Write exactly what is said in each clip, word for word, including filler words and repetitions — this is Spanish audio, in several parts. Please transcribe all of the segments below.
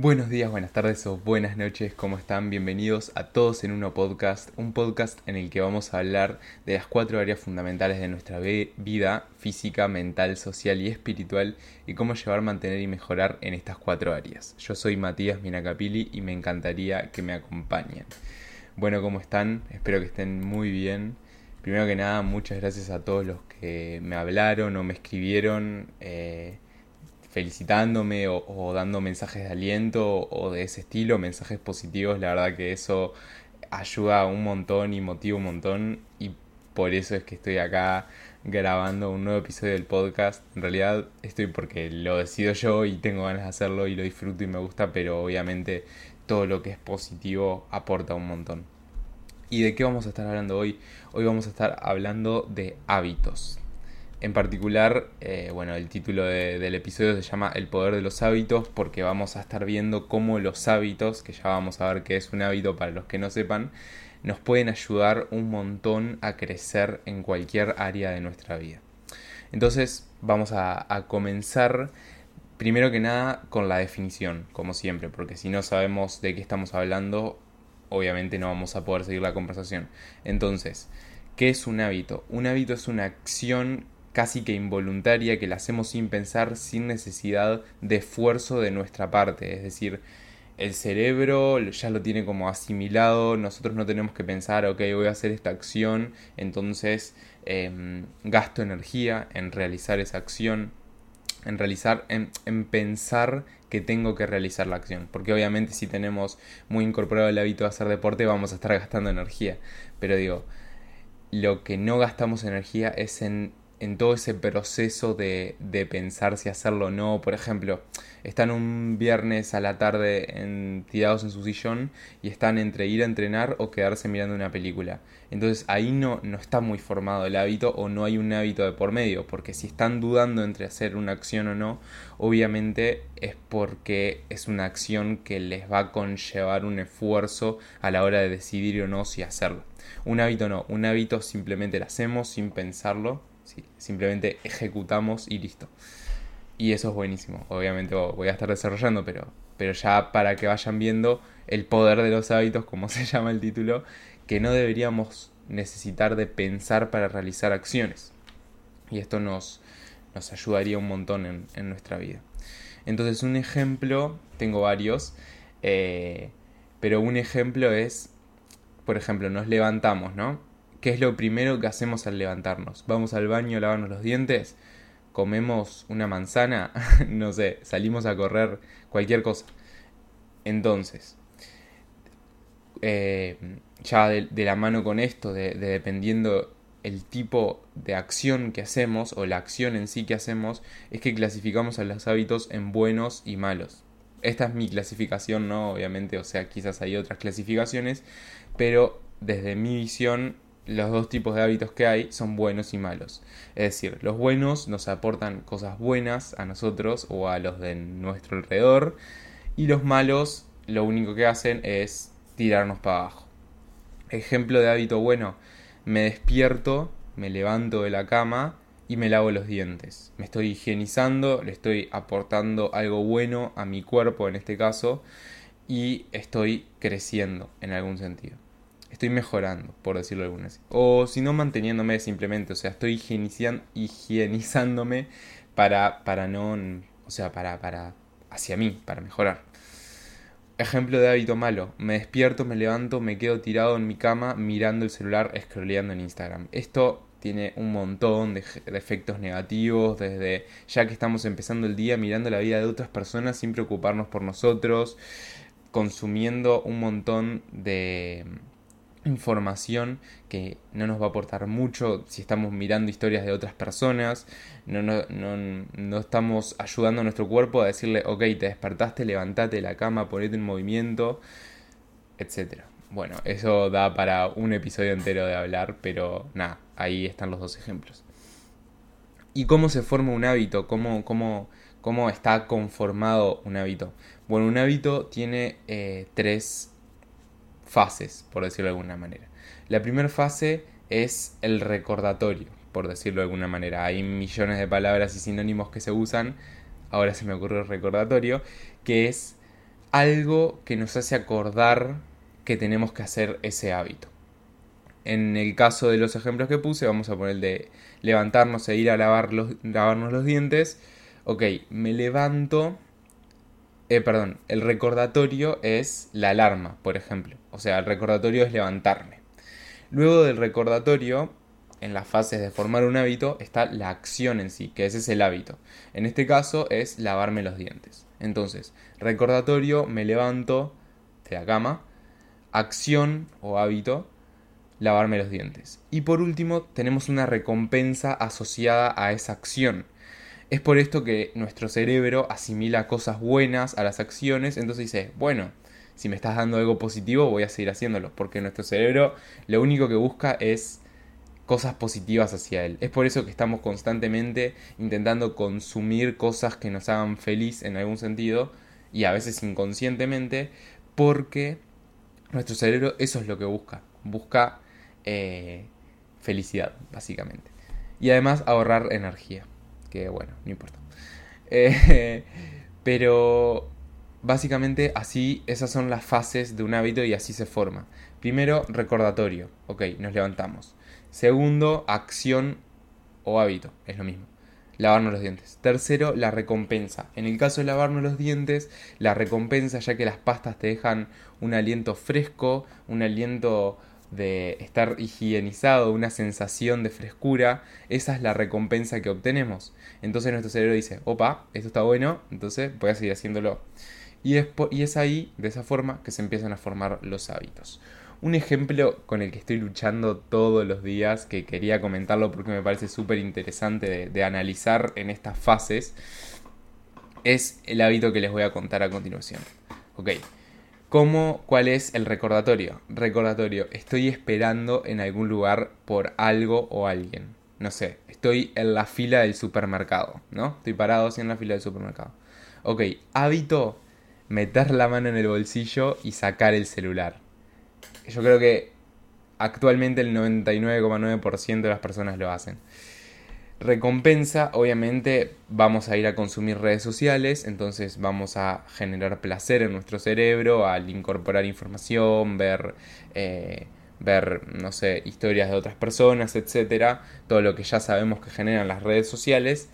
Buenos días, buenas tardes o buenas noches, ¿cómo están? Bienvenidos a Todos en Uno Podcast, un podcast en el que vamos a hablar de las cuatro áreas fundamentales de nuestra vida, física, mental, social y espiritual, y cómo llevar, mantener y mejorar en estas cuatro áreas. Yo soy Matías Minacapilli y me encantaría que me acompañen. Bueno, ¿cómo están? Espero que estén muy bien. Primero que nada, muchas gracias a todos los que me hablaron o me escribieron, eh, felicitándome o, o dando mensajes de aliento o de ese estilo, mensajes positivos. La verdad que eso ayuda un montón y motiva un montón, y por eso es que estoy acá grabando un nuevo episodio del podcast. En realidad estoy porque lo decido yo y tengo ganas de hacerlo y lo disfruto y me gusta, pero obviamente todo lo que es positivo aporta un montón. ¿Y de qué vamos a estar hablando hoy? Hoy vamos a estar hablando de hábitos. En particular, eh, bueno, el título de, del episodio se llama El poder de los hábitos, porque vamos a estar viendo cómo los hábitos, que ya vamos a ver qué es un hábito para los que no sepan, nos pueden ayudar un montón a crecer en cualquier área de nuestra vida. Entonces, vamos a, a comenzar primero que nada con la definición, como siempre, porque si no sabemos de qué estamos hablando, obviamente no vamos a poder seguir la conversación. Entonces, ¿qué es un hábito? Un hábito es una acción casi que involuntaria, que la hacemos sin pensar, sin necesidad de esfuerzo de nuestra parte. Es decir, el cerebro ya lo tiene como asimilado, nosotros no tenemos que pensar, ok, voy a hacer esta acción, entonces eh, gasto energía en realizar esa acción, en realizar, en, en pensar que tengo que realizar la acción. Porque obviamente si tenemos muy incorporado el hábito de hacer deporte, vamos a estar gastando energía. Pero digo, lo que no gastamos energía es en en todo ese proceso de, de pensar si hacerlo o no. Por ejemplo, están un viernes a la tarde en, tirados en su sillón y están entre ir a entrenar o quedarse mirando una película. Entonces ahí no, no está muy formado el hábito, o no hay un hábito de por medio, porque si están dudando entre hacer una acción o no, obviamente es porque es una acción que les va a conllevar un esfuerzo a la hora de decidir o no si hacerlo. Un hábito no, un hábito simplemente lo hacemos sin pensarlo. Sí, simplemente ejecutamos y listo. Y eso es buenísimo. Obviamente voy a estar desarrollando, pero, pero ya para que vayan viendo el poder de los hábitos, como se llama el título, que no deberíamos necesitar de pensar para realizar acciones. Y esto nos, nos ayudaría un montón en, en nuestra vida. Entonces, un ejemplo, tengo varios, eh, pero un ejemplo es, por ejemplo, nos levantamos, ¿no? ¿Qué es lo primero que hacemos al levantarnos? ¿Vamos al baño a lavarnos los dientes? ¿Comemos una manzana? No sé, salimos a correr, cualquier cosa. Entonces, eh, ya de, de la mano con esto, de, de dependiendo el tipo de acción que hacemos, o la acción en sí que hacemos, es que clasificamos a los hábitos en buenos y malos. Esta es mi clasificación, ¿no? Obviamente, o sea, quizás hay otras clasificaciones, pero desde mi visión, los dos tipos de hábitos que hay son buenos y malos. Es decir, los buenos nos aportan cosas buenas a nosotros o a los de nuestro alrededor, y los malos lo único que hacen es tirarnos para abajo. Ejemplo de hábito bueno: me despierto, me levanto de la cama y me lavo los dientes. Me estoy higienizando, le estoy aportando algo bueno a mi cuerpo en este caso, y estoy creciendo en algún sentido. Estoy mejorando, por decirlo de alguna manera. O si no, manteniéndome simplemente. O sea, estoy higienizan, higienizándome para, para no... O sea, para, para... hacia mí, para mejorar. Ejemplo de hábito malo: me despierto, me levanto, me quedo tirado en mi cama mirando el celular, scrolleando en Instagram. Esto tiene un montón de, de efectos negativos, desde ya que estamos empezando el día mirando la vida de otras personas sin preocuparnos por nosotros, consumiendo un montón de información que no nos va a aportar mucho. Si estamos mirando historias de otras personas, no, no, no, no estamos ayudando a nuestro cuerpo a decirle, ok, te despertaste, levantate de la cama, ponete en movimiento, etcétera. Bueno, eso da para un episodio entero de hablar, pero nada, ahí están los dos ejemplos. ¿Y cómo se forma un hábito? ¿Cómo, cómo, cómo está conformado un hábito? Bueno, un hábito tiene eh, tres fases, por decirlo de alguna manera. La primera fase es el recordatorio, por decirlo de alguna manera. Hay millones de palabras y sinónimos que se usan. Ahora se me ocurre el recordatorio, que es algo que nos hace acordar que tenemos que hacer ese hábito. En el caso de los ejemplos que puse, vamos a poner el de levantarnos e ir a lavar los, lavarnos los dientes. Ok, me levanto... Eh, perdón, el recordatorio es la alarma, por ejemplo. O sea, el recordatorio es levantarme. Luego del recordatorio, en las fases de formar un hábito, está la acción en sí, que ese es el hábito. En este caso es lavarme los dientes. Entonces, recordatorio, me levanto de la cama. Acción o hábito, lavarme los dientes. Y por último, tenemos una recompensa asociada a esa acción. Es por esto que nuestro cerebro asimila cosas buenas a las acciones, entonces dice, bueno, si me estás dando algo positivo voy a seguir haciéndolo, porque nuestro cerebro lo único que busca es cosas positivas hacia él. Es por eso que estamos constantemente intentando consumir cosas que nos hagan feliz en algún sentido, y a veces inconscientemente, porque nuestro cerebro eso es lo que busca, busca eh, felicidad, básicamente. Y además ahorrar energía. Que bueno, no importa. Eh, pero básicamente así, esas son las fases de un hábito y así se forma. Primero, recordatorio. Ok, nos levantamos. Segundo, acción o hábito. Es lo mismo. Lavarnos los dientes. Tercero, la recompensa. En el caso de lavarnos los dientes, la recompensa, ya que las pastas te dejan un aliento fresco, un aliento... de estar higienizado, una sensación de frescura, esa es la recompensa que obtenemos. Entonces nuestro cerebro dice, opa, esto está bueno, entonces voy a seguir haciéndolo. Y es, po- y es ahí, de esa forma, que se empiezan a formar los hábitos. Un ejemplo con el que estoy luchando todos los días, que quería comentarlo porque me parece súper interesante de, de analizar en estas fases, es el hábito que les voy a contar a continuación. Ok. ¿Cómo, cuál es el recordatorio? Recordatorio, estoy esperando en algún lugar por algo o alguien. No sé, estoy en la fila del supermercado, ¿no? Estoy parado así en la fila del supermercado. Ok, hábito, meter la mano en el bolsillo y sacar el celular. Yo creo que actualmente el noventa y nueve coma nueve por ciento de las personas lo hacen. Recompensa, obviamente vamos a ir a consumir redes sociales, entonces vamos a generar placer en nuestro cerebro al incorporar información, ver, eh, ver no sé, historias de otras personas, etcétera, todo lo que ya sabemos que generan las redes sociales.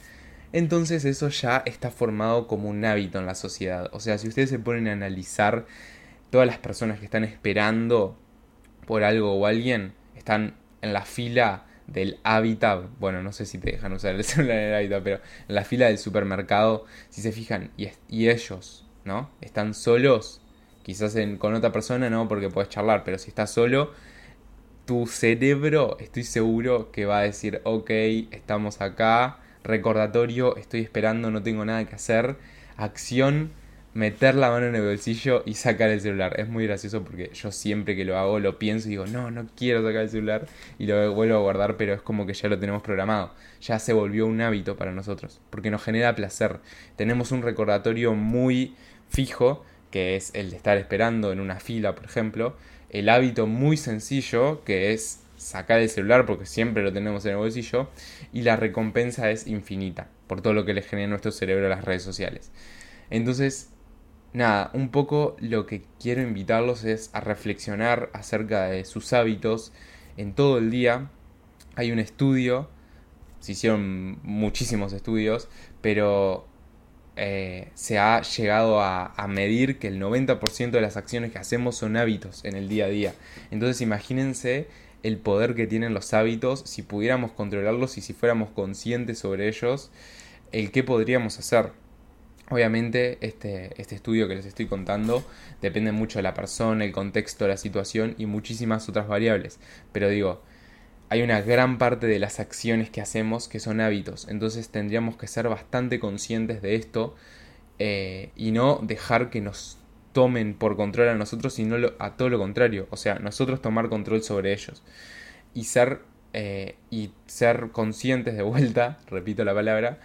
Entonces eso ya está formado como un hábito en la sociedad. O sea, si ustedes se ponen a analizar todas las personas que están esperando por algo o alguien, están en la fila del hábitat, bueno, no sé si te dejan usar el celular en el hábitat, pero en la fila del supermercado, si se fijan, y, es, y ellos, ¿no? Están solos, quizás en, con otra persona, ¿no? Porque podés charlar, pero si estás solo, tu cerebro, estoy seguro que va a decir, ok, estamos acá, recordatorio, estoy esperando, no tengo nada que hacer, acción, meter la mano en el bolsillo y sacar el celular. Es muy gracioso porque yo siempre que lo hago lo pienso y digo, no, no quiero sacar el celular y lo vuelvo a guardar, pero es como que ya lo tenemos programado. Ya se volvió un hábito para nosotros porque nos genera placer. Tenemos un recordatorio muy fijo que es el de estar esperando en una fila, por ejemplo. El hábito muy sencillo que es sacar el celular porque siempre lo tenemos en el bolsillo y la recompensa es infinita por todo lo que le genera a nuestro cerebro las redes sociales. Entonces, nada, un poco lo que quiero invitarlos es a reflexionar acerca de sus hábitos en todo el día. Hay un estudio, se hicieron muchísimos estudios, pero eh, se ha llegado a, a medir que el noventa por ciento de las acciones que hacemos son hábitos en el día a día. Entonces imagínense el poder que tienen los hábitos, si pudiéramos controlarlos y si fuéramos conscientes sobre ellos, el qué podríamos hacer. Obviamente este, este estudio que les estoy contando depende mucho de la persona, el contexto, la situación y muchísimas otras variables. Pero digo, hay una gran parte de las acciones que hacemos que son hábitos. Entonces tendríamos que ser bastante conscientes de esto eh, y no dejar que nos tomen por control a nosotros, sino lo, a todo lo contrario. O sea, nosotros tomar control sobre ellos y ser, eh, y ser conscientes de vuelta, repito la palabra,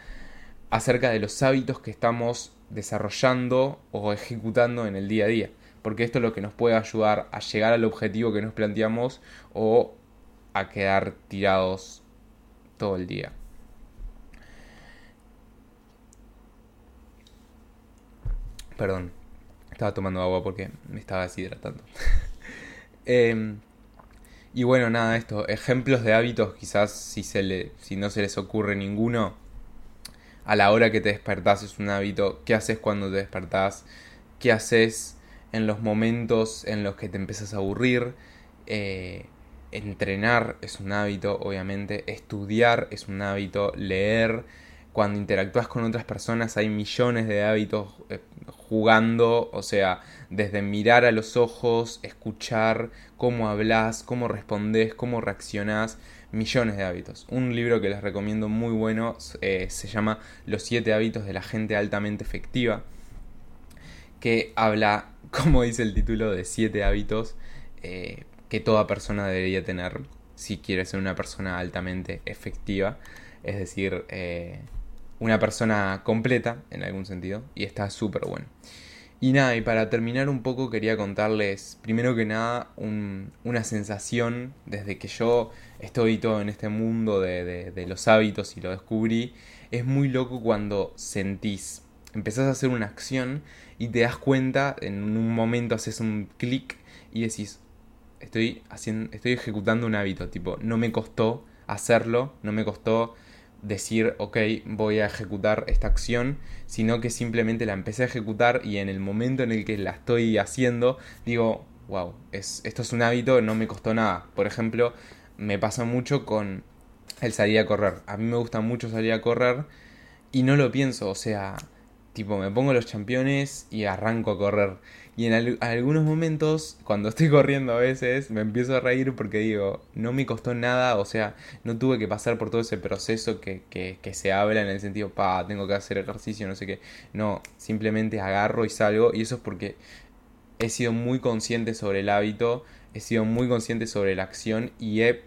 acerca de los hábitos que estamos desarrollando o ejecutando en el día a día. Porque esto es lo que nos puede ayudar a llegar al objetivo que nos planteamos o a quedar tirados todo el día. Perdón. Estaba tomando agua porque me estaba deshidratando. eh, y bueno, nada, esto. Ejemplos de hábitos, quizás si, se le, si no se les ocurre ninguno. A la hora que te despertás es un hábito. ¿Qué haces cuando te despertás? ¿Qué haces en los momentos en los que te empezás a aburrir? Eh, entrenar es un hábito, obviamente. Estudiar es un hábito. Leer. Cuando interactúas con otras personas hay millones de hábitos eh, jugando. O sea, desde mirar a los ojos, escuchar, cómo hablas, cómo respondés, cómo reaccionás. Millones de hábitos. Un libro que les recomiendo muy bueno eh, se llama Los siete hábitos de la gente altamente efectiva, que habla, como dice el título, de siete hábitos eh, que toda persona debería tener si quiere ser una persona altamente efectiva. Es decir, eh, una persona completa en algún sentido, y está súper bueno. Y nada, y para terminar un poco quería contarles, primero que nada, un, una sensación desde que yo estoy todo en este mundo de, de, de los hábitos y lo descubrí. Es muy loco cuando sentís, empezás a hacer una acción y te das cuenta, en un momento haces un clic y decís, estoy, haciendo, estoy ejecutando un hábito, tipo, no me costó hacerlo, no me costó decir, ok, voy a ejecutar esta acción, sino que simplemente la empecé a ejecutar y en el momento en el que la estoy haciendo, digo, wow, es, esto es un hábito, no me costó nada. Por ejemplo, me pasa mucho con el salir a correr. A mí me gusta mucho salir a correr y no lo pienso, o sea, tipo, me pongo los championes y arranco a correr. Y en al- algunos momentos, cuando estoy corriendo a veces, me empiezo a reír porque digo, no me costó nada, o sea, no tuve que pasar por todo ese proceso que, que, que se habla en el sentido, pa, tengo que hacer ejercicio, no sé qué. No, simplemente agarro y salgo, y eso es porque he sido muy consciente sobre el hábito, he sido muy consciente sobre la acción y he,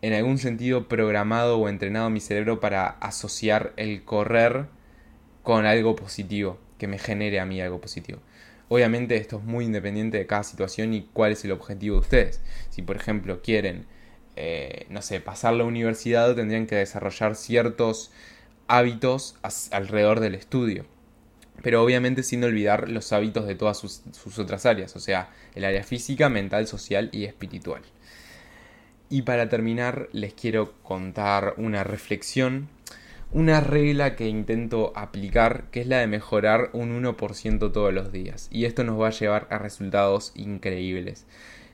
en algún sentido, programado o entrenado mi cerebro para asociar el correr con algo positivo, que me genere a mí algo positivo. Obviamente esto es muy independiente de cada situación y cuál es el objetivo de ustedes. Si por ejemplo quieren, eh, no sé, pasar la universidad, tendrían que desarrollar ciertos hábitos as- alrededor del estudio. Pero obviamente sin olvidar los hábitos de todas sus, sus otras áreas, o sea, el área física, mental, social y espiritual. Y para terminar les quiero contar una reflexión. Una regla que intento aplicar, que es la de mejorar un uno por ciento todos los días. Y esto nos va a llevar a resultados increíbles.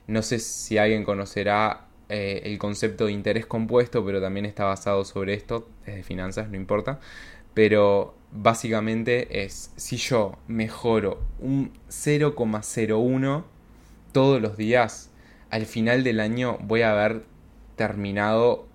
No sé si alguien conocerá eh, el concepto de interés compuesto, pero también está basado sobre esto, desde finanzas, no importa. Pero básicamente es, si yo mejoro un cero coma cero uno todos los días, al final del año voy a haber terminado...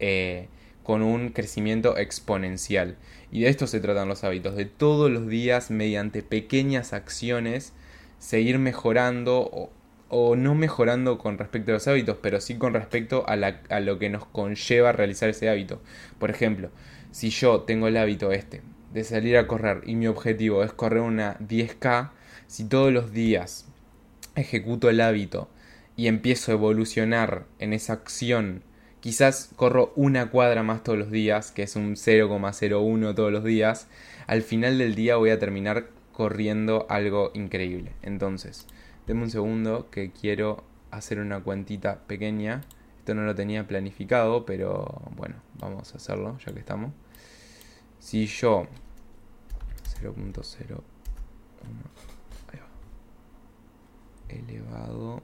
Eh, con un crecimiento exponencial. Y de esto se tratan los hábitos, de todos los días, mediante pequeñas acciones, seguir mejorando o, o no mejorando con respecto a los hábitos, pero sí con respecto a, la, a lo que nos conlleva realizar ese hábito. Por ejemplo, si yo tengo el hábito este de salir a correr y mi objetivo es correr una diez K, si todos los días ejecuto el hábito y empiezo a evolucionar en esa acción, quizás corro una cuadra más todos los días, que es un cero coma cero uno todos los días. Al final del día voy a terminar corriendo algo increíble. Entonces, denme un segundo que quiero hacer una cuentita pequeña. Esto no lo tenía planificado, pero bueno, vamos a hacerlo ya que estamos. Si yo... cero coma cero uno... Ahí va. Elevado...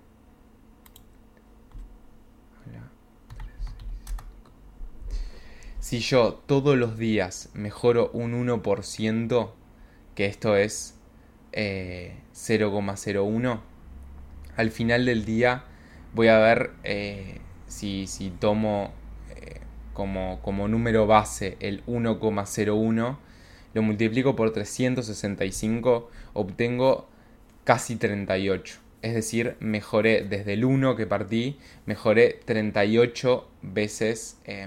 Si yo todos los días mejoro un uno por ciento, que esto es eh, cero coma cero uno, al final del día voy a ver eh, si, si tomo eh, como, como número base el uno coma cero uno, lo multiplico por trescientos sesenta y cinco, obtengo casi treinta y ocho. Es decir, mejoré desde el uno que partí, mejoré treinta y ocho veces... Eh,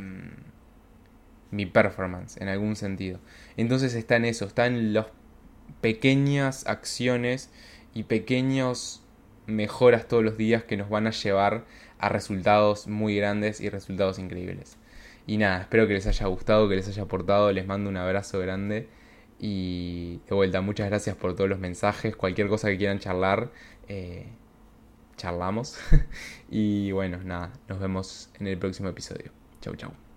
mi performance, en algún sentido. Entonces está en eso, está en las pequeñas acciones y pequeñas mejoras todos los días que nos van a llevar a resultados muy grandes y resultados increíbles. Y nada, espero que les haya gustado, que les haya aportado, les mando un abrazo grande Y de vuelta, muchas gracias por todos los mensajes. Cualquier cosa que quieran charlar, eh, charlamos. Y bueno, nada, nos vemos en el próximo episodio. Chau, chau.